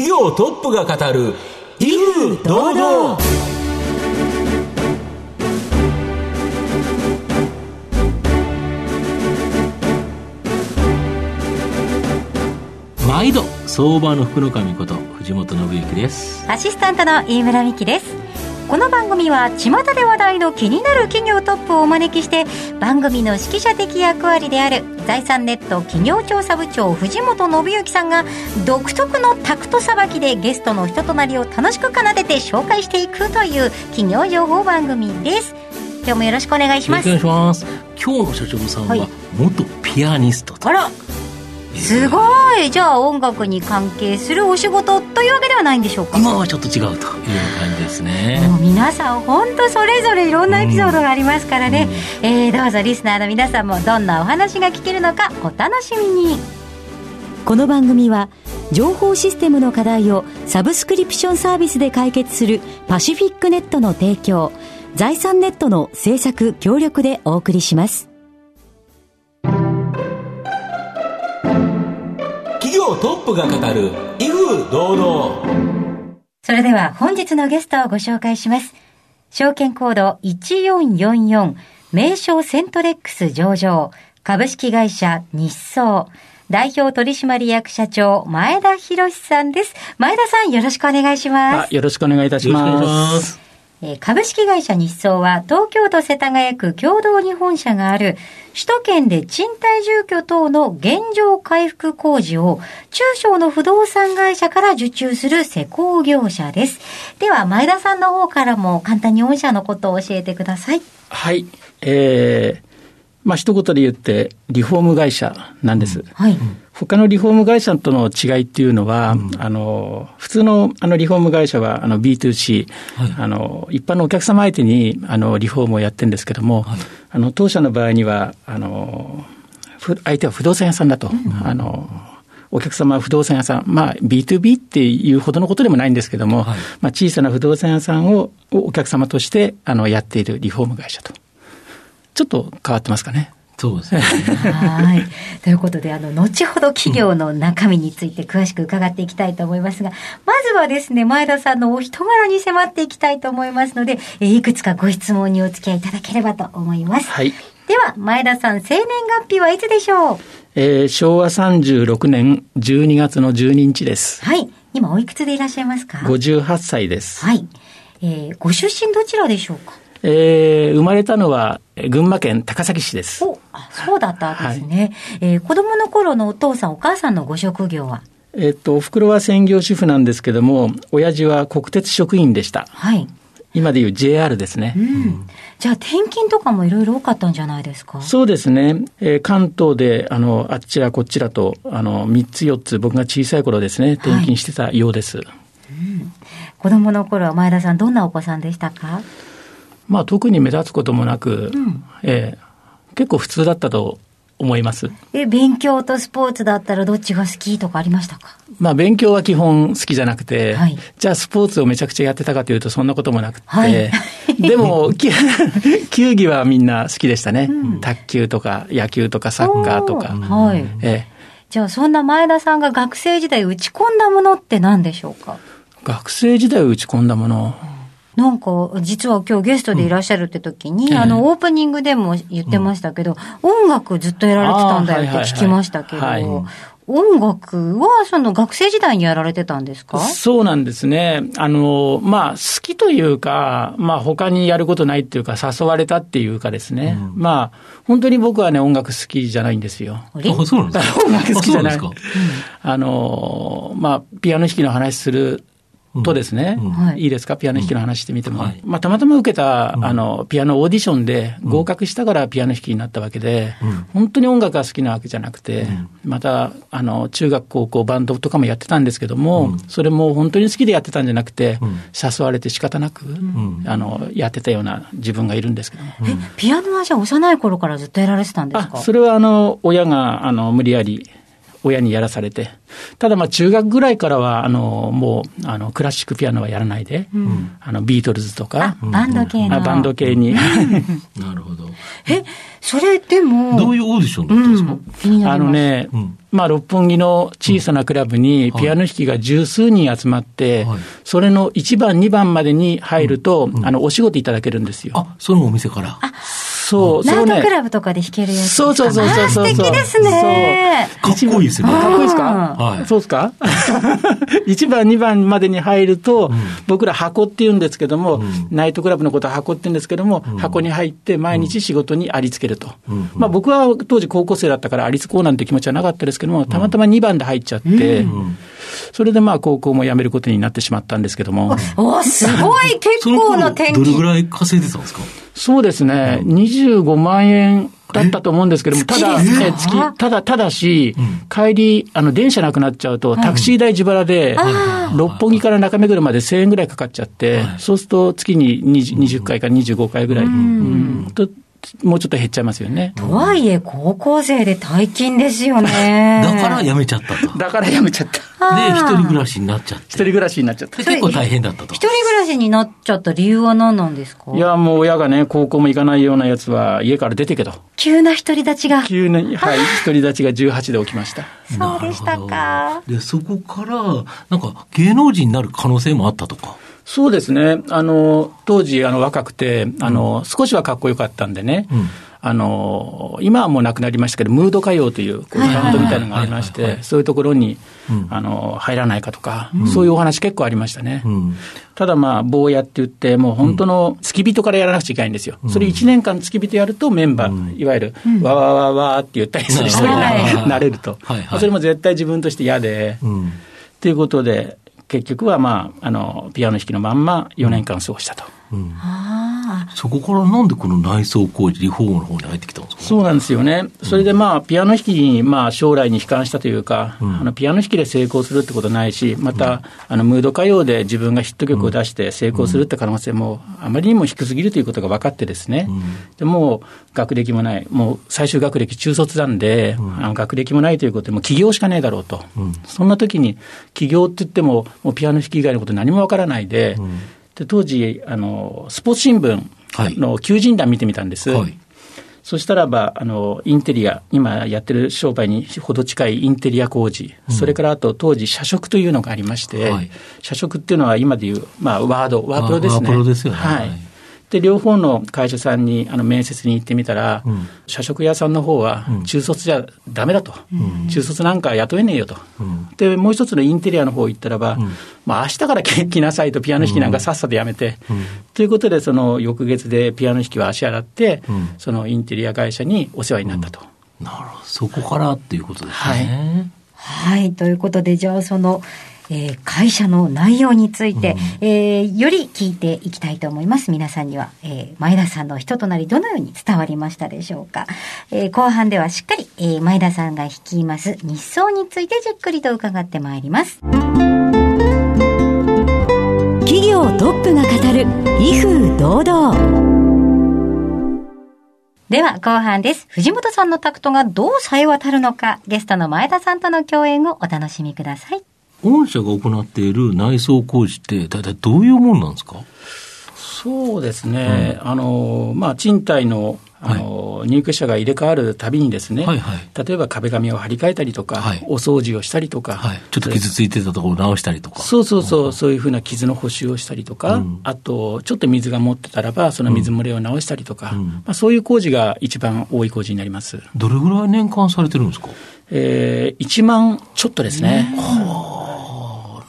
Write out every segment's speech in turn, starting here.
企業トップが語る威風堂々。毎度相場の福の神こと藤本信之です。アシスタントの飯村美希です。この番組は巷で話題の気になる企業トップをお招きして、番組の指揮者的役割である財産ネット企業調査部長藤本信之さんが独特のタクトさばきでゲストの人となりを楽しく奏でて紹介していくという企業情報番組です。今日もよろしくお願いします。よろしくお願いします。今日の社長さんは元ピアニストと、はい、あらすごい。じゃあ音楽に関係するお仕事というわけではないんでしょうか。今はちょっと違うという感じですね。もう皆さん本当それぞれいろんなエピソードがありますからね、どうぞリスナーの皆さんもどんなお話が聞けるのかお楽しみに。この番組は情報システムの課題をサブスクリプションサービスで解決するパシフィックネットの提供、財産ネットの制作協力でお送りします。トップが語る威風堂々。それでは本日のゲストをご紹介します。証券コード1444名称セントレックス上場、株式会社日総代表取締役社長前田寛さんです。前田さん、よろしくお願いします。よろしくお願いいたします。株式会社日総は東京都世田谷区経堂に本社がある首都圏で賃貸住居等の現状回復工事を中小の不動産会社から受注する施工業者です。では前田さんの方からも簡単に御社のことを教えてください。はい、一言で言ってリフォーム会社なんです、うん、はい、他のリフォーム会社との違いっていうのは、うん、普通のリフォーム会社はB2C、はい、一般のお客様相手にリフォームをやってるんですけども、はい、当社の場合には相手は不動産屋さんだと、うん、お客様は不動産屋さん、B2B っていうほどのことでもないんですけども、はい、小さな不動産屋さんをお客様としてやっているリフォーム会社と、ちょっと変わってますかね。そうですね。はい、ということで後ほど企業の中身について詳しく伺っていきたいと思いますが、まずはですね、前田さんのお人柄に迫っていきたいと思いますので、いくつかご質問にお付き合いいただければと思います、はい、では前田さん、生年月日はいつでしょう。昭和36年12月の12日です。はい、今おいくつでいらっしゃいますか。58歳です。はい、ご出身どちらでしょうか。生まれたのは群馬県高崎市です。お、あ、そうだったんですね、はい、子供の頃のお父さんお母さんのご職業は。おふくろは専業主婦なんですけども、親父は国鉄職員でした、はい、今でいう JR ですね、うんうん、じゃあ転勤とかもいろいろ多かったんじゃないですか。そうですね、関東であっちらこっちらと3つ4つ僕が小さい頃ですね転勤してたようです、はい、うん、子供の頃は前田さんどんなお子さんでしたか。特に目立つこともなく、うん、結構普通だったと思います。勉強とスポーツだったらどっちが好きとかありましたか。勉強は基本好きじゃなくて、はい、じゃあスポーツをめちゃくちゃやってたかというとそんなこともなくて、はい、でも球技はみんな好きでしたね、うん、卓球とか野球とかサッカーとか、はい、じゃあそんな前田さんが学生時代打ち込んだものって何でしょうか。学生時代打ち込んだもの、なんか実は今日ゲストでいらっしゃるって時に、うん、オープニングでも言ってましたけど、うん、音楽ずっとやられてたんだよって聞きましたけど、はいはいはいはい、音楽はその学生時代にやられてたんですか。そうなんですね。好きというか、他にやることないっていうか誘われたっていうかですね、うん、本当に僕はね音楽好きじゃないんですよ。あ、そうなんですか。音楽好きじゃない。ピアノ弾きの話するとですね、うんうん、いいですか、ピアノ弾きの話してみても、うん、はい、たまたま受けた、うん、ピアノオーディションで合格したからピアノ弾きになったわけで、うん、本当に音楽が好きなわけじゃなくて、うん、中学高校バンドとかもやってたんですけども、うん、それも本当に好きでやってたんじゃなくて、うん、誘われて仕方なく、うん、やってたような自分がいるんですけども、うん、ピアノはじゃあ幼い頃からずっとやられてたんですか。それは親が無理やり親にやらされて、ただまあ中学ぐらいからはもうクラシックピアノはやらないで、うん、ビートルズとかバンド系に、うん、なるほど。それでもどういうオーディションだったんですか？六本木の小さなクラブにピアノ弾きが十数人集まって、はい、それの1番2番までに入ると、うんうん、お仕事いただけるんですよ。あ、そのお店から。あ、そう、ナイトクラブとかで弾けるやつ。そう、素敵ですね。かっこいいですね。かっこいいですか、はい、そうですか1番2番までに入ると、うん、僕ら箱って言うんですけども、うん、ナイトクラブのことは箱って言うんですけども、うん、箱に入って毎日仕事にありつけると、うんうん、まあ、僕は当時高校生だったからありつこうなんて気持ちはなかったですけども、たまたま2番で入っちゃって、うんうん、それでまあ高校も辞めることになってしまったんですけども、うん、お、すごい結構な転機。どれぐらい稼いでたんですか？そうですね、25万円だったと思うんですけども、ただし、うん、帰り電車なくなっちゃうとタクシー代自腹で、うん、六本木から中目黒まで1000円ぐらいかかっちゃって、はい、そうすると月に 20回から25回ぐらい、うんうん、ともうちょっと減っちゃいますよね。とはいえ高校生で大金ですよねだから辞めちゃったと。だから辞めちゃったで一人暮らしになっちゃった。結構大変だったと。一人暮らしになっちゃった理由は何なんですか？いや、もう親がね、高校も行かないようなやつは家から出てけと。急な独り立ちが、はい、独り立ちが18で起きました。そうでしたか。でそこからなんか芸能人になる可能性もあったとか。そうですね。当時若くて少しはかっこよかったんでね、うん、今はもうなくなりましたけど、ムード歌謡というこうバンドみたいなのがありまして、そういうところに、うん、入らないかとか、うん、そういうお話結構ありましたね、うん、ただまあ坊やって言ってもう本当の付き人からやらなくちゃいけないんですよ、うん、それ1年間付き人やるとメンバー、うん、いわゆる、うん、わわわわって言ったりする人になれると、はいはい、それも絶対自分として嫌で、うん、っていうことで結局は、まあ、ピアノ弾きのまんま4年間過ごしたと、うん、そこからなんでこの内装工事リフォームの方に入ってきたんですか？そうなんですよね、うん、それで、まあ、ピアノ弾きに、まあ、将来に悲観したというか、うん、ピアノ弾きで成功するってことないし、また、うん、ムード歌謡で自分がヒット曲を出して成功するって可能性もあまりにも低すぎるということが分かってですね、うん、でもう学歴もない、もう最終学歴中卒なんで、うん、学歴もないということでもう起業しかねえだろうと、うん、そんな時に起業って言っても、もうピアノ弾き以外のこと何も分からないで、うん、で当時スポーツ新聞の求人欄見てみたんです、はい、そしたらばインテリア、今やってる商売にほど近いインテリア工事、うん、それからあと当時社食というのがありまして、はい、社食っていうのは今でいう、まあ、ワープロですね。ワープロですよね、はい、で両方の会社さんに面接に行ってみたら、うん、社食屋さんの方は中卒じゃダメだと、うん、中卒なんか雇えねえよと、うん、でもう一つのインテリアの方行ったらば、うん、まあ、明日から来なさいと、ピアノ弾きなんかさっさとやめて、うんうん、ということでその翌月でピアノ弾きは足洗って、うん、そのインテリア会社にお世話になったと、うん、なるほど、そこからっていうことですね。はい、はい、ということで、じゃあその会社の内容について、うん、より聞いていきたいと思います。皆さんには、前田さんの人となり、どのように伝わりましたでしょうか。後半ではしっかり、前田さんが率います日総についてじっくりと伺ってまいります。企業トップが語る威風堂々。では後半です。藤本さんのタクトがどう冴え渡るのか、ゲストの前田さんとの共演をお楽しみください。御社が行っている内装工事って大体どういうもんなんですか？そうですね、うん、まあ、賃貸の、はい、入居者が入れ替わるたびにですね、はいはい、例えば壁紙を張り替えたりとか、はい、お掃除をしたりとか、はい、ちょっと傷ついてたところを直したりとか、そう、そういうふうな傷の補修をしたりとか、うん、あとちょっと水が持ってたらばその水漏れを直したりとか、うん、まあ、そういう工事が一番多い工事になります。どれぐらい年間されてるんですか？1万ちょっとですね。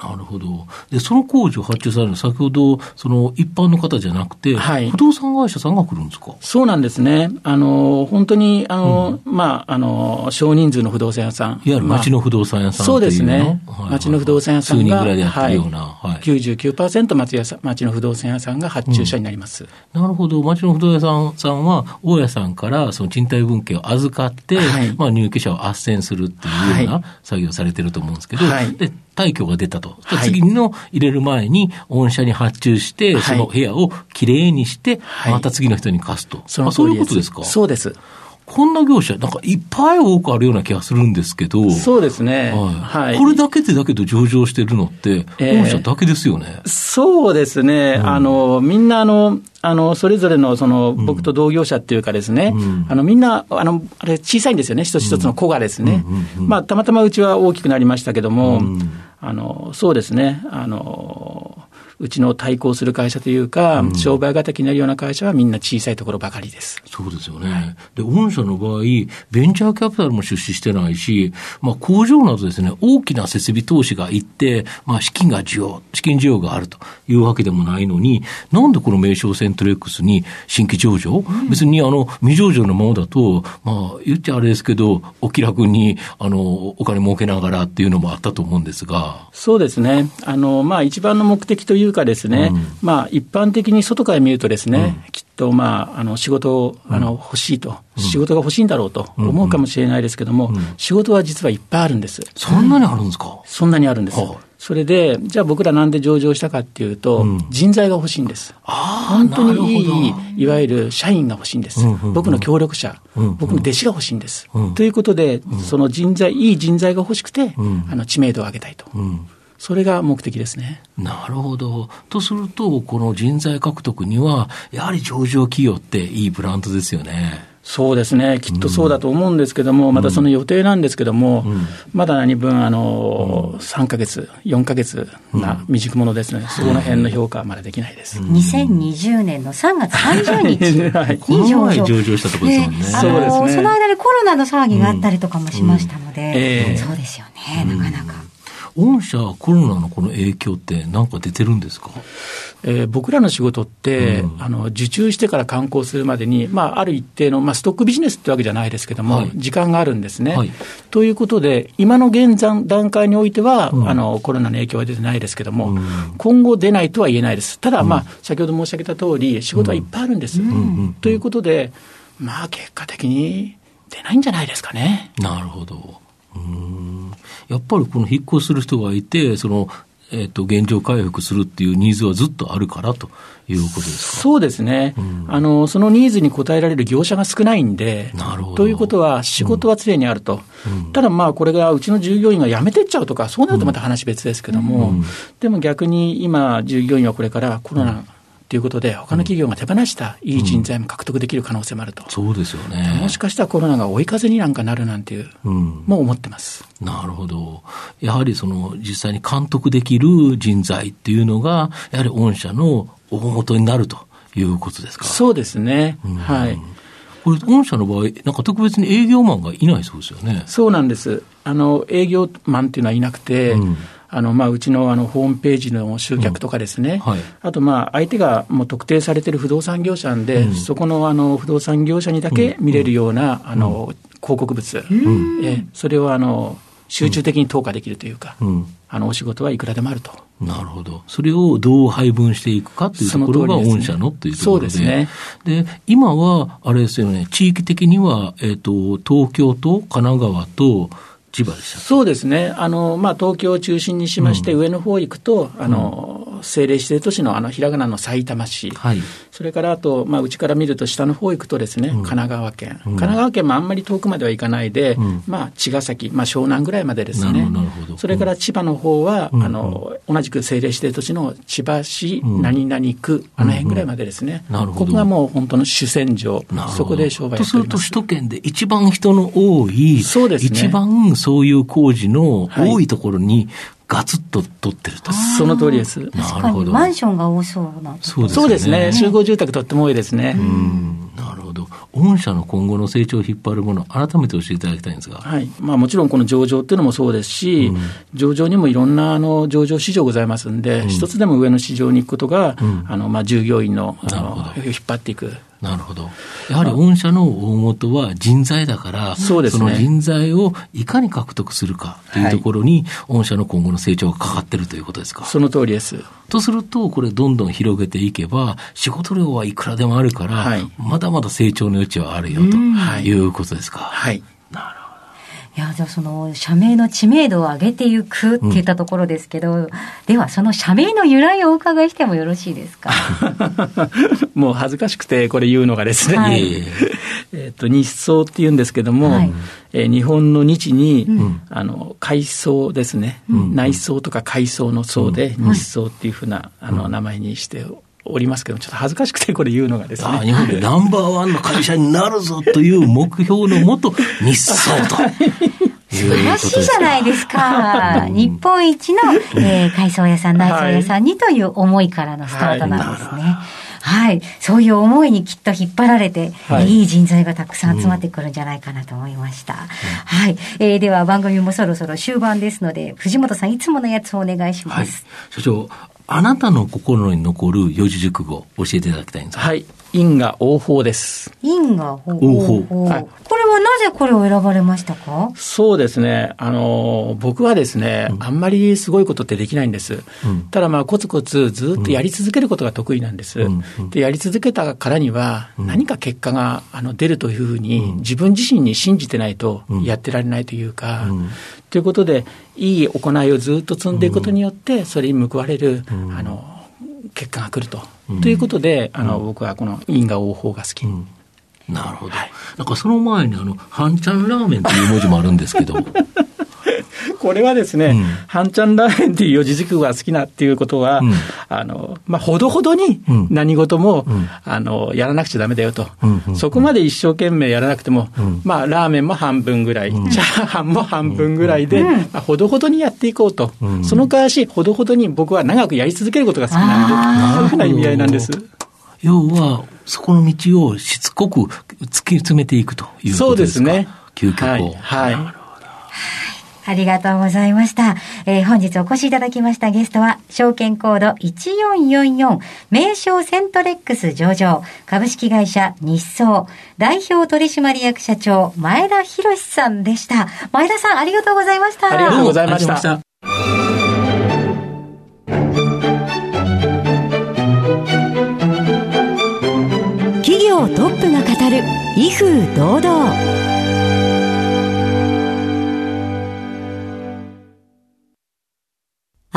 なるほど。でその工事を発注されるのは、先ほどその一般の方じゃなくて、はい、不動産会社さんが来るんですか？そうなんですね。本当にうん、まあ少人数の不動産屋さん、いわゆる町の不動産屋さんというの、そうですね、はいはい、町の不動産屋さんが数人ぐらいでやってるような、はいはい、99% 町の不動産屋さんが発注者になります、うん、なるほど。町の不動産さんは大家さんからその賃貸分家を預かって、はい、まあ、入居者を斡旋するっていうような作業をされてると思うんですけど、はい、で退去が出たと、はい、次の入れる前に御社に発注して、はい、その部屋をきれいにして、はい、また次の人に貸すと、その通りです。そういうことですか？そうです。こんな業者なんかいっぱい多くあるような気がするんですけど。そうですね、はいはい、これだけでだけど上場してるのって本社だけですよね。そうですね、うん、みんなそれぞれ その僕と同業者っていうかですね、うん、みんなあれ小さいんですよね、一つ一つの個がですね、うんうんうんうん、まあ、たまたまうちは大きくなりましたけども、うん、そうですね、うちの対抗する会社というか、うん、商売敵になるような会社はみんな小さいところばかりです。そうですよね、はい、で御社の場合ベンチャーキャピタルも出資してないし、まあ、工場などですね、大きな設備投資がいって、まあ、資金需要があるというわけでもないのに、なんでこの名称セントレックスに新規上場、うん、別に未上場のままだと、まあ、言っちゃあれですけどお気楽にお金儲けながらっていうのもあったと思うんですが。そうですね、まあ、一番の目的というかですね、うん、まあ、一般的に外から見るとですね、うん、きっと、まあ、仕事を欲しいと、うん、仕事が欲しいんだろうと思うかもしれないですけども、うんうん、仕事は実はいっぱいあるんです。そんなにあるんですか。そんなにあるんです。それでじゃあ僕らなんで上場したかっていうと、うん、人材が欲しいんです。本当にいわゆる社員が欲しいんです、うんうんうん、僕の協力者、うんうん、僕の弟子が欲しいんです、うん、ということで、うん、そのいい人材が欲しくて、うん、知名度を上げたいと、うん、それが目的ですね。なるほど。とするとこの人材獲得にはやはり上場企業っていいブランドですよね。そうですね、きっとそうだと思うんですけども、うん、またその予定なんですけども、うん、まだ何分3ヶ月4ヶ月な未熟者ですね、うん、そこの辺の評価はまだできないです、うん、2020年の3月30日に上場、はい、上場したところですもんね。そうですね、その間にコロナの騒ぎがあったりとかもしましたので、うんうん、そうですよね、なかなか、うん、御社コロナのこの影響って何か出てるんですか。僕らの仕事って、うん、受注してから刊行するまでに、まあ、ある一定の、まあ、ストックビジネスってわけじゃないですけども、はい、時間があるんですね、はい、ということで今の現段階においては、うん、コロナの影響は出てないですけども、うん、今後出ないとは言えないです。ただ、まあ、うん、先ほど申し上げた通り仕事はいっぱいあるんです、うんうん、ということで、まあ、結果的に出ないんじゃないですかね。なるほど。やっぱりこの引っ越しする人がいてその、現状回復するっていうニーズはずっとあるからということですか。そうですね、うん、そのニーズに応えられる業者が少ないんで。なるほど。ということは仕事は常にあると、うん、ただまあこれがうちの従業員が辞めてっちゃうとかそうなるとまた話別ですけども、うん、でも逆に今従業員はこれからコロナ、うんということで他の企業が手放したいい人材も獲得できる可能性もあると、うん、そうですよね。もしかしたらコロナが追い風になんかなるなんていう、うん、もう思ってます。なるほど。やはりその実際に監督できる人材っていうのがやはり御社の大元になるということですか。そうですね、うん、はい。これ御社の場合なんか特別に営業マンがいないそうですよね。そうなんです。営業マンっていうのはいなくて、うん、まあ、うちのホームページの集客とかですね、うん、はい、あとまあ相手がもう特定されている不動産業者なんで、うん、そこの不動産業者にだけ見れるような、うん、広告物、うん、それを集中的に投下できるというか、うん、お仕事はいくらでもあると。なるほど。それをどう配分していくかというところが御社のというところで、そうですね。で、今はあれですよね、地域的には東京と神奈川と千葉でした。そうですね、まあ、東京を中心にしまして、うん、上の方行くと政令指定都市のひらがなのさいたま市、はい、それからあと、まあ、うちから見ると下の方行くとですね、うん、神奈川県、うん、神奈川県もあんまり遠くまでは行かないで、うん、まあ、茅ヶ崎、まあ、湘南ぐらいまでですね。なるほど。それから千葉の方は、うん、同じく政令指定都市の千葉市、うん、何々区、あの辺ぐらいまでですね、うんうん、なるほど。ここがもう本当の主戦場、そこで商売をやっております。とすると首都圏で一番人の多い、そうですね、一番そういう工事の多いところに、はい、ガツッと取ってると。その通りです。なるほど。マンションが多そうな。そうですね、集合住宅とっても多いですね。うん、なるほど。御社の今後の成長を引っ張るものを改めて教えていただきたいんですが、はい、まあ、もちろんこの上場っていうのもそうですし、うん、上場にもいろんな上場市場ございますんで、うん、一つでも上の市場に行くことが、うん、まあ、従業員の引っ張っていく。なるほど。やはり御社の大元は人材だから、そうですね、その人材をいかに獲得するかというところに、はい、御社の今後の成長がかかっているということですか。その通りです。とするとこれどんどん広げていけば仕事量はいくらでもあるから、はい、まだまだ成長の余地はあるよということですか。はい、はい、なるほど。いや、じゃあその社名の知名度を上げていくっていったところですけど、うん、ではその社名の由来をお伺いしてもよろしいですか？もう恥ずかしくてこれ言うのがですね、はい、日藻っていうんですけども、はい、日本の日に、うん、海藻ですね、うん、内藻とか海藻の層で、うん、日藻っていうふうな、名前にしておりますけども、ちょっと恥ずかしくてこれ言うのがですね、あ、日本でナンバーワンの会社になるぞという目標のもと日産と素晴らしいじゃないですか。日本一の、海藻屋さん内装屋さんにという思いからのスタートなんですね、はいはい、そういう思いにきっと引っ張られて、はい、いい人材がたくさん集まってくるんじゃないかなと思いました、うん、はい、では番組もそろそろ終盤ですので、藤本さんいつものやつをお願いします、はい、所長、あなたの心に残る四字熟語教えていただきたいんですか？はい。因果応報です。因果応報。はい、これはなぜこれを選ばれましたか？そうですね。僕はですね、うん、あんまりすごいことってできないんです。うん、ただまあコツコツずっとやり続けることが得意なんです。うん、でやり続けたからには何か結果が出るというふうに自分自身に信じてないとやってられないというか。うんうん、ということでいい行いをずっと積んでいくことによってそれに報われる、うん、結果が来ると、うん、ということで僕はこの因果応報が好き、うん、なるほど、はい、なんかその前に半ちゃんラーメンという文字もあるんですけどこれはですね、うん、半ちゃんラーメンという四字熟語が好きなっていうことは、うん、ほどほどに何事も、うん、やらなくちゃダメだよと、うん、そこまで一生懸命やらなくても、うん、ラーメンも半分ぐらい、うん、チャーハンも半分ぐらいで、うん、ほどほどにやっていこうと、うん、その代わりほどほどに僕は長くやり続けることが好きなんで、そういうふうな意味合いなんです。要はそこの道をしつこく突き詰めていくということですか？そうですね、究極を、はいはい、ありがとうございました、本日お越しいただきましたゲストは証券コード1444名称セントレックス上場株式会社日総代表取締役社長前田寛さんでした。前田さん、ありがとうございました。ありがとうございました。企業トップが語る威風堂々。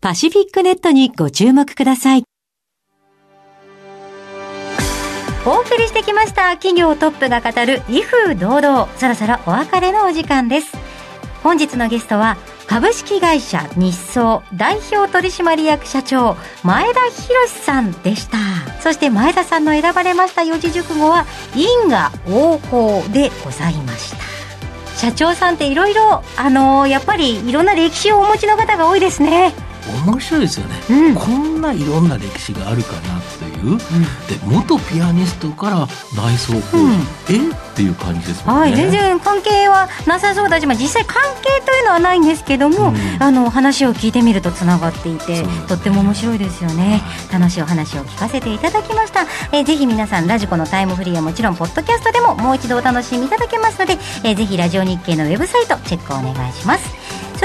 パシフィックネットにご注目ください。お送りしてきました企業トップが語る威風堂々、そろそろお別れのお時間です。本日のゲストは株式会社日総代表取締役社長前田寛さんでした。そして前田さんの選ばれました四字熟語は因果応報でございました。社長さんっていろいろやっぱりいろんな歴史をお持ちの方が多いですね。面白いですよね、うん、こんないろんな歴史があるかなという、うん、で元ピアニストから内装工事、うん、っていう感じですもんね、はい、全然関係はなさそうだし、まあ、実際関係というのはないんですけども、うん、話を聞いてみるとつながっていて、ね、とっても面白いですよね、はい、楽しいお話を聞かせていただきました、ぜひ皆さんラジコのタイムフリーはもちろんポッドキャストでももう一度お楽しみいただけますので、ぜひラジオ日経のウェブサイトチェックをお願いします。そ